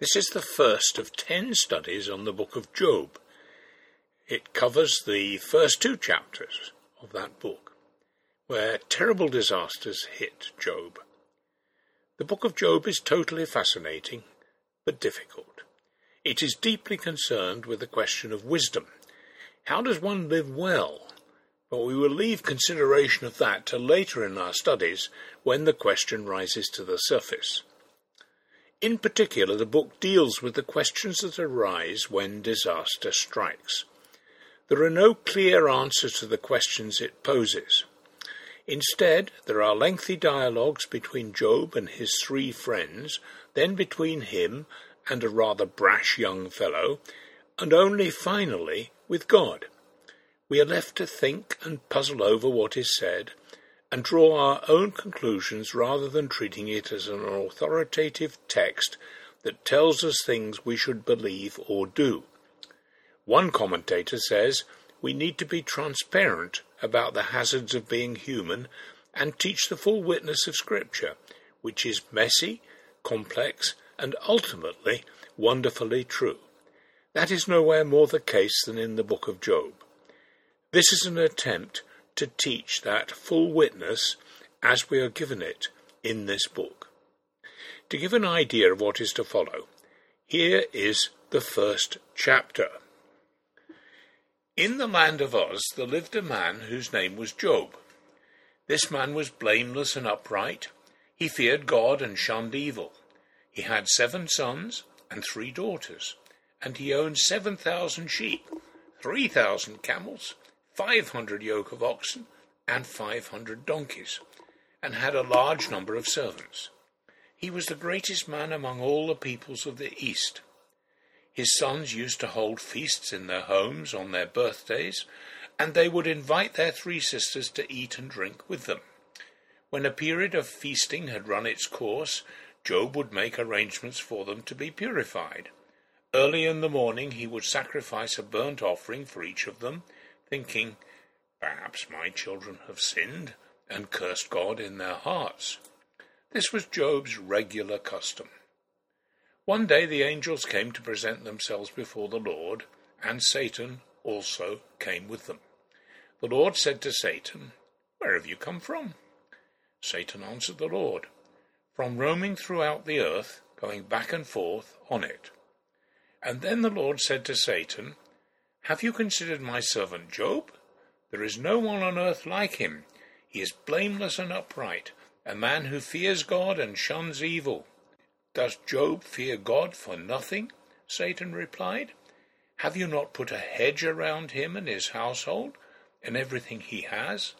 This is the first of 10 studies on the book of Job. It covers the first 2 chapters of that book, where terrible disasters hit Job. The book of Job is totally fascinating, but difficult. It is deeply concerned with the question of wisdom. How does one live well? But we will leave consideration of that till later in our studies, when the question rises to the surface. In particular, the book deals with the questions that arise when disaster strikes. There are no clear answers to the questions it poses. Instead, there are lengthy dialogues between Job and his 3 friends, then between him and a rather brash young fellow, and only finally with God. We are left to think and puzzle over what is said, and draw our own conclusions rather than treating it as an authoritative text that tells us things we should believe or do. One commentator says, we need to be transparent about the hazards of being human and teach the full witness of Scripture, which is messy, complex, and ultimately wonderfully true. That is nowhere more the case than in the book of Job. This is an attempt to teach that full witness as we are given it in this book. To give an idea of what is to follow, here is the first chapter. In the land of Uz there lived a man whose name was Job. This man was blameless and upright. He feared God and shunned evil. He had 7 sons and 3 daughters, and he owned 7,000 sheep, 3,000 camels, 500 yoke of oxen, and 500 donkeys, and had a large number of servants. He was the greatest man among all the peoples of the East. His sons used to hold feasts in their homes on their birthdays, and they would invite their 3 sisters to eat and drink with them. When a period of feasting had run its course, Job would make arrangements for them to be purified. Early in the morning he would sacrifice a burnt offering for each of them, thinking, perhaps my children have sinned and cursed God in their hearts. This was Job's regular custom. One day the angels came to present themselves before the Lord, and Satan also came with them. The Lord said to Satan, "Where have you come from?" Satan answered the Lord, "From roaming throughout the earth, going back and forth on it." And then the Lord said to Satan, "Have you considered my servant Job? There is no one on earth like him. He is blameless and upright, a man who fears God and shuns evil. Does Job fear God for nothing?" Satan replied. "Have you not put a hedge around him and his household and everything he has?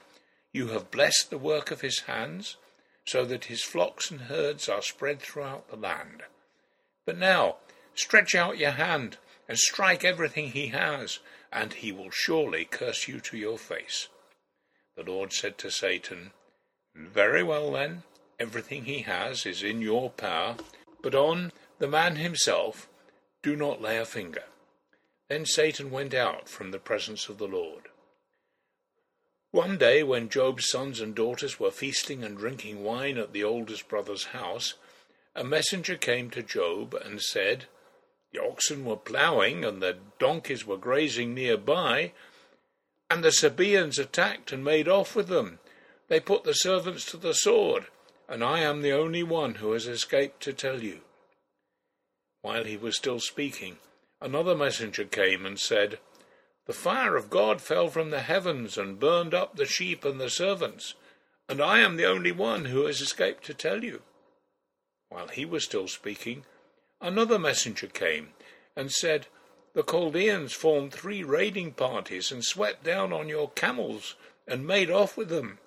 You have blessed the work of his hands, so that his flocks and herds are spread throughout the land. But now stretch out your hand and strike everything he has, and he will surely curse you to your face." The Lord said to Satan, "Very well then, everything he has is in your power, but on the man himself do not lay a finger." Then Satan went out from the presence of the Lord. One day when Job's sons and daughters were feasting and drinking wine at the oldest brother's house, a messenger came to Job and said, "The oxen were ploughing, and the donkeys were grazing nearby, and the Sabaeans attacked and made off with them. They put the servants to the sword, and I am the only one who has escaped to tell you." While he was still speaking, another messenger came and said, "The fire of God fell from the heavens and burned up the sheep and the servants, and I am the only one who has escaped to tell you." While he was still speaking, another messenger came and said, "The Chaldeans formed 3 raiding parties and swept down on your camels and made off with them.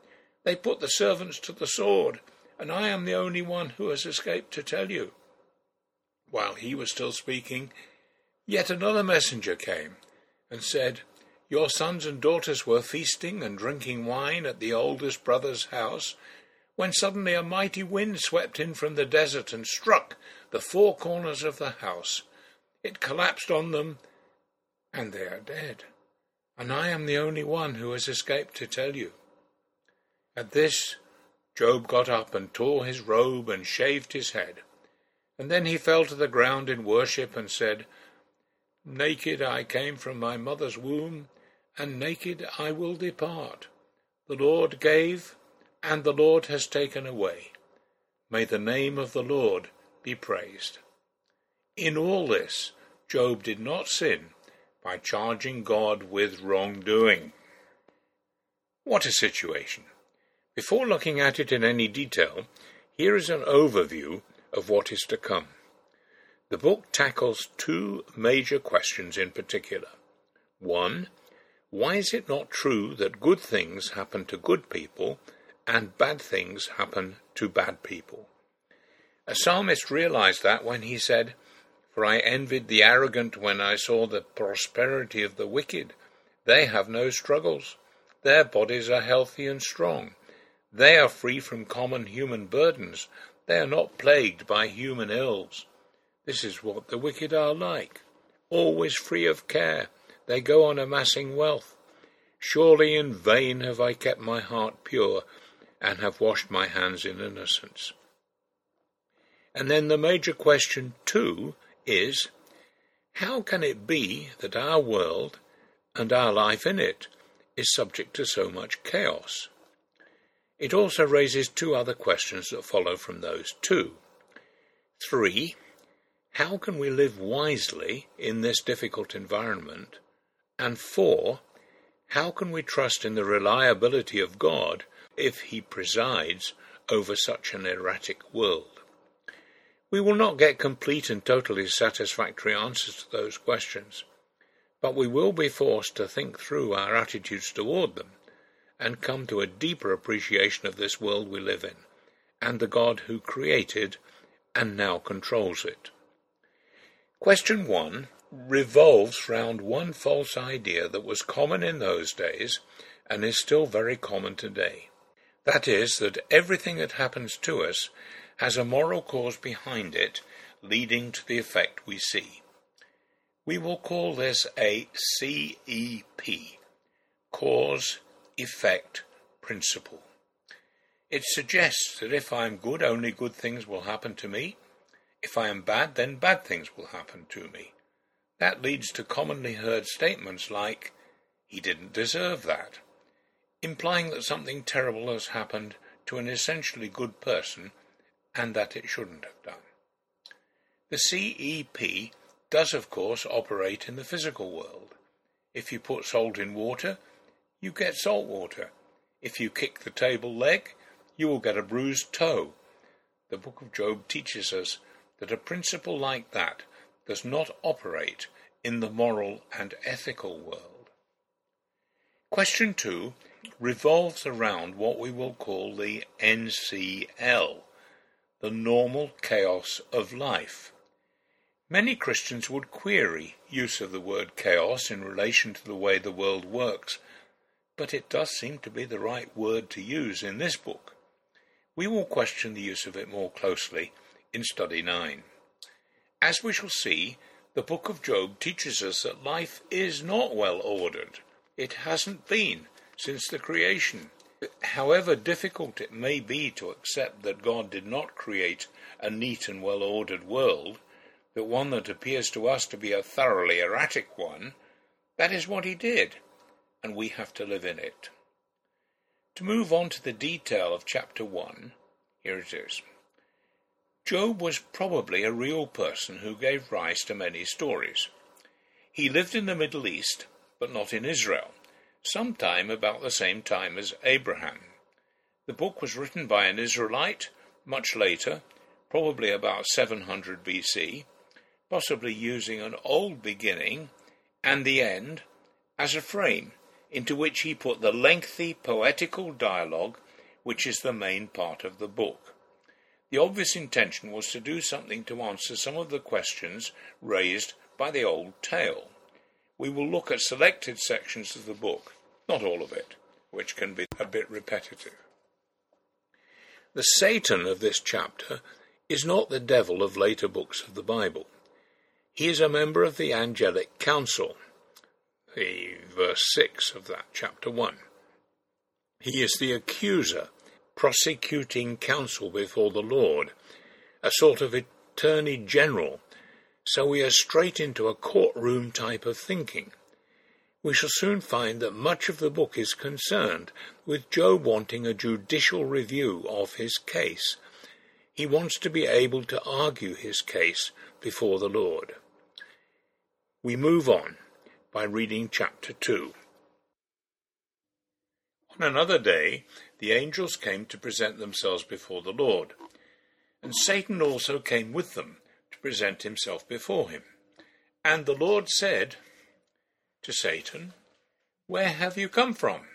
They put the servants to the sword, and I am the only one who has escaped to tell you." While he was still speaking, yet another messenger came and said, "Your sons and daughters were feasting and drinking wine at the oldest brother's house, when suddenly a mighty wind swept in from the desert and struck the 4 corners of the house. It collapsed on them, and they are dead. And I am the only one who has escaped to tell you." At this, Job got up and tore his robe and shaved his head. And then he fell to the ground in worship and said, Naked I came from my mother's womb, and naked I will depart. The Lord gave, and the Lord has taken away. May the name of the Lord be praised. In all this, Job did not sin by charging God with wrongdoing. What a situation! Before looking at it in any detail, here is an overview of what is to come. The book tackles two major questions in particular. One, why is it not true that good things happen to good people and bad things happen to bad people? A psalmist realized that when he said, For I envied the arrogant when I saw the prosperity of the wicked. They have no struggles. Their bodies are healthy and strong. They are free from common human burdens. They are not plagued by human ills. This is what the wicked are like. Always free of care, they go on amassing wealth. Surely in vain have I kept my heart pure, and have washed my hands in innocence. And then the major question, too, is, how can it be that our world, and our life in it, is subject to so much chaos? It also raises two other questions that follow from those two. 3. How can we live wisely in this difficult environment? And 4. How can we trust in the reliability of God if He presides over such an erratic world? We will not get complete and totally satisfactory answers to those questions, but we will be forced to think through our attitudes toward them and come to a deeper appreciation of this world we live in and the God who created and now controls it. Question 1 revolves round one false idea that was common in those days and is still very common today. That is, that everything that happens to us has a moral cause behind it, leading to the effect we see. We will call this a CEP, cause-effect principle. It suggests that if I am good, only good things will happen to me. If I am bad, then bad things will happen to me. That leads to commonly heard statements like, he didn't deserve that, implying that something terrible has happened to an essentially good person and that it shouldn't have done. The CEP does, of course, operate in the physical world. If you put salt in water, you get salt water. If you kick the table leg, you will get a bruised toe. The Book of Job teaches us that a principle like that does not operate in the moral and ethical world. Question 2 revolves around what we will call the NCL, the normal chaos of life. Many Christians would query use of the word chaos in relation to the way the world works, but it does seem to be the right word to use in this book. We will question the use of it more closely in Study 9. As we shall see, the Book of Job teaches us that life is not well ordered. It hasn't been since the creation. However difficult it may be to accept that God did not create a neat and well-ordered world, that one that appears to us to be a thoroughly erratic one, that is what He did, and we have to live in it. To move on to the detail of chapter 1, here it is. Job was probably a real person who gave rise to many stories. He lived in the Middle East, but not in Israel, sometime about the same time as Abraham. The book was written by an Israelite much later, probably about 700 BC, possibly using an old beginning and the end as a frame into which he put the lengthy poetical dialogue which is the main part of the book. The obvious intention was to do something to answer some of the questions raised by the old tale. We will look at selected sections of the book, not all of it, which can be a bit repetitive. The Satan of this chapter is not the devil of later books of the Bible. He is a member of the angelic council, the verse 6 of that chapter 1. He is the accuser, prosecuting counsel before the Lord, a sort of Attorney General, so we are straight into a courtroom type of thinking. We shall soon find that much of the book is concerned with Job wanting a judicial review of his case. He wants to be able to argue his case before the Lord. We move on by reading chapter 2. On another day, the angels came to present themselves before the Lord, and Satan also came with them to present himself before him. And the Lord said to Satan, "Where have you come from?"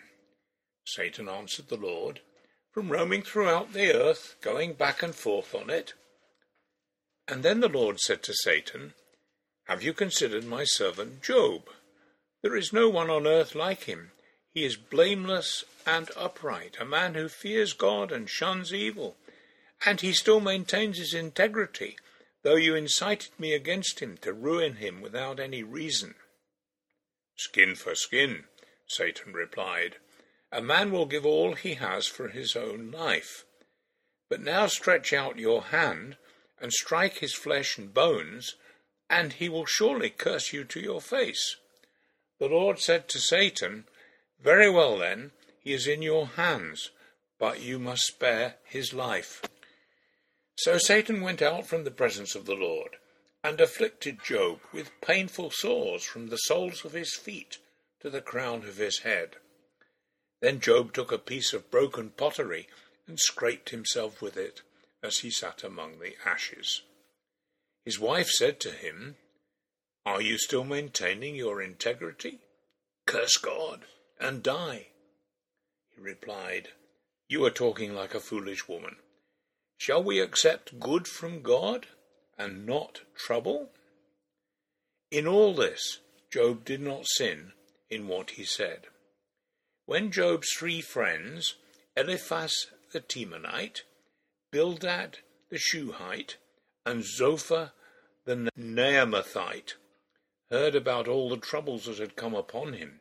Satan answered the Lord, "From roaming throughout the earth, going back and forth on it." And then the Lord said to Satan, "Have you considered my servant Job? There is no one on earth like him. He is blameless and upright, a man who fears God and shuns evil. And he still maintains his integrity, though you incited me against him to ruin him without any reason." "Skin for skin," Satan replied. "A man will give all he has for his own life. But now stretch out your hand and strike his flesh and bones, and he will surely curse you to your face." The Lord said to Satan, "Very well then, he is in your hands, but you must spare his life." So Satan went out from the presence of the Lord, and afflicted Job with painful sores from the soles of his feet to the crown of his head. Then Job took a piece of broken pottery and scraped himself with it as he sat among the ashes. His wife said to him, "Are you still maintaining your integrity? Curse God and die." He replied, "You are talking like a foolish woman. Shall we accept good from God and not trouble?" In all this, Job did not sin in what he said. When Job's three friends, Eliphaz the Temanite, Bildad the Shuhite, and Zophar the Naamathite, heard about all the troubles that had come upon him,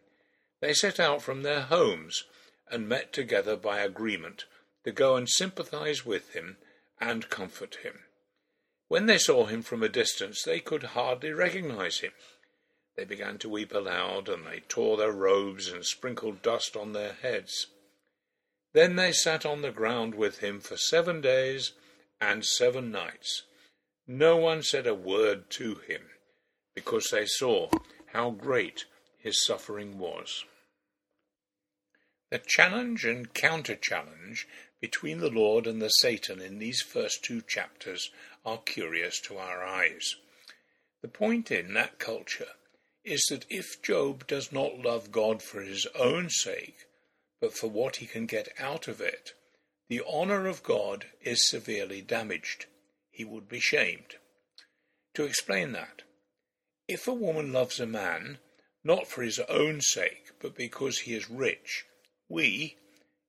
they set out from their homes and met together by agreement to go and sympathize with him and comfort him. When they saw him from a distance, they could hardly recognize him. They began to weep aloud, and they tore their robes and sprinkled dust on their heads. Then they sat on the ground with him for 7 days and 7 nights. No one said a word to him, because they saw how great his suffering was. The challenge and counter-challenge between the Lord and the Satan in these first 2 chapters are curious to our eyes. The point in that culture is that if Job does not love God for his own sake, but for what he can get out of it, the honour of God is severely damaged. He would be shamed. To explain that, if a woman loves a man, not for his own sake, but because he is rich, we,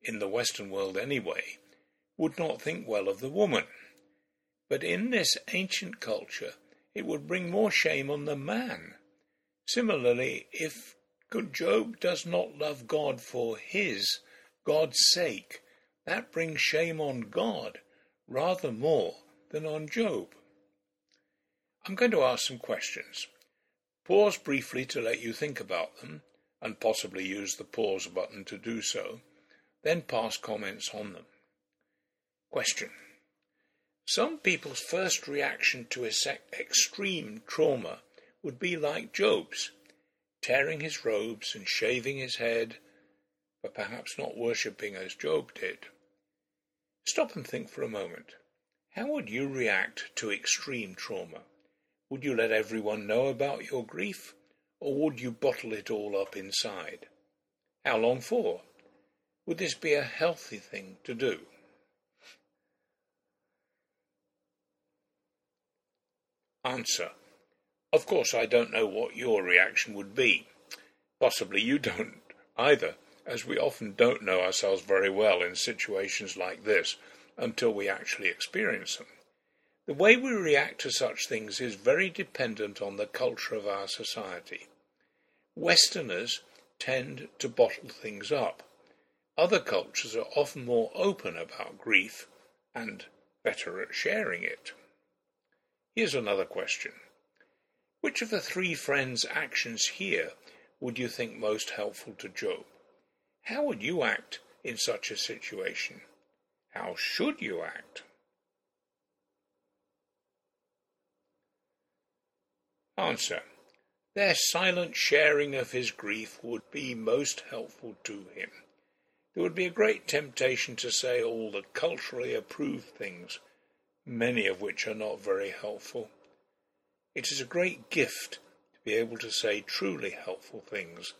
in the Western world anyway, would not think well of the woman. But in this ancient culture, it would bring more shame on the man. Similarly, if Job does not love God for God's sake, that brings shame on God rather more than on Job. I'm going to ask some questions. Pause briefly to let you think about them, and possibly use the pause button to do so, then pass comments on them. Question. Some people's first reaction to extreme trauma would be like Job's, tearing his robes and shaving his head, but perhaps not worshipping as Job did. Stop and think for a moment. How would you react to extreme trauma? Would you let everyone know about your grief, or would you bottle it all up inside? How long for? Would this be a healthy thing to do? Answer. Of course, I don't know what your reaction would be. Possibly you don't either, as we often don't know ourselves very well in situations like this until we actually experience them. The way we react to such things is very dependent on the culture of our society. Westerners tend to bottle things up. Other cultures are often more open about grief and better at sharing it. Here's another question. Which of the three friends' actions here would you think most helpful to Job? How would you act in such a situation? How should you act? Answer. Their silent sharing of his grief would be most helpful to him. There would be a great temptation to say all the culturally approved things, many of which are not very helpful. It is a great gift to be able to say truly helpful things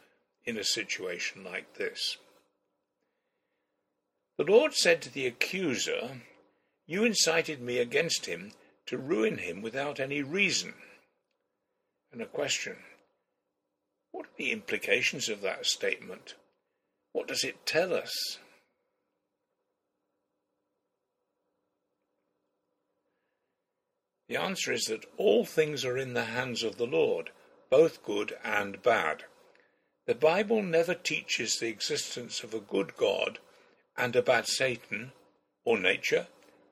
in a situation like this. The Lord said to the accuser, "You incited me against him to ruin him without any reason." And a question, what are the implications of that statement? What does it tell us? The answer is that all things are in the hands of the Lord, both good and bad. The Bible never teaches the existence of a good God and a bad Satan, or nature,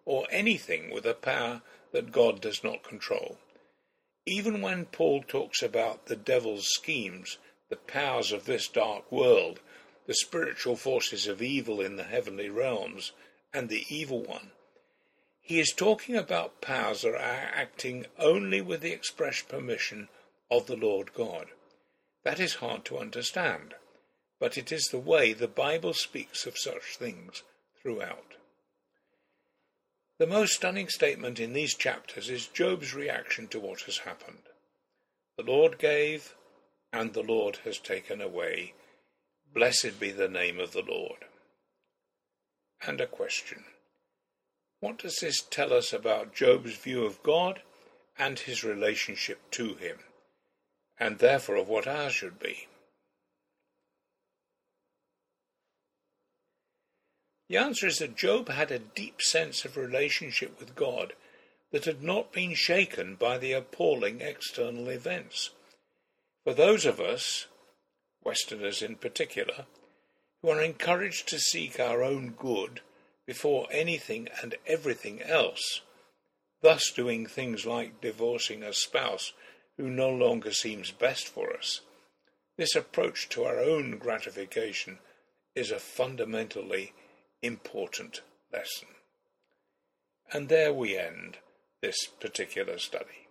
or anything with a power that God does not control. Even when Paul talks about the devil's schemes, the powers of this dark world, the spiritual forces of evil in the heavenly realms, and the evil one, he is talking about powers that are acting only with the express permission of the Lord God. That is hard to understand, but it is the way the Bible speaks of such things throughout. The most stunning statement in these chapters is Job's reaction to what has happened. The Lord gave, and the Lord has taken away. Blessed be the name of the Lord. And a question. What does this tell us about Job's view of God and his relationship to him, and therefore of what ours should be? The answer is that Job had a deep sense of relationship with God that had not been shaken by the appalling external events. For those of us, Westerners in particular, who are encouraged to seek our own good before anything and everything else, thus doing things like divorcing a spouse who no longer seems best for us, this approach to our own gratification is a fundamentally important lesson. And there we end this particular study.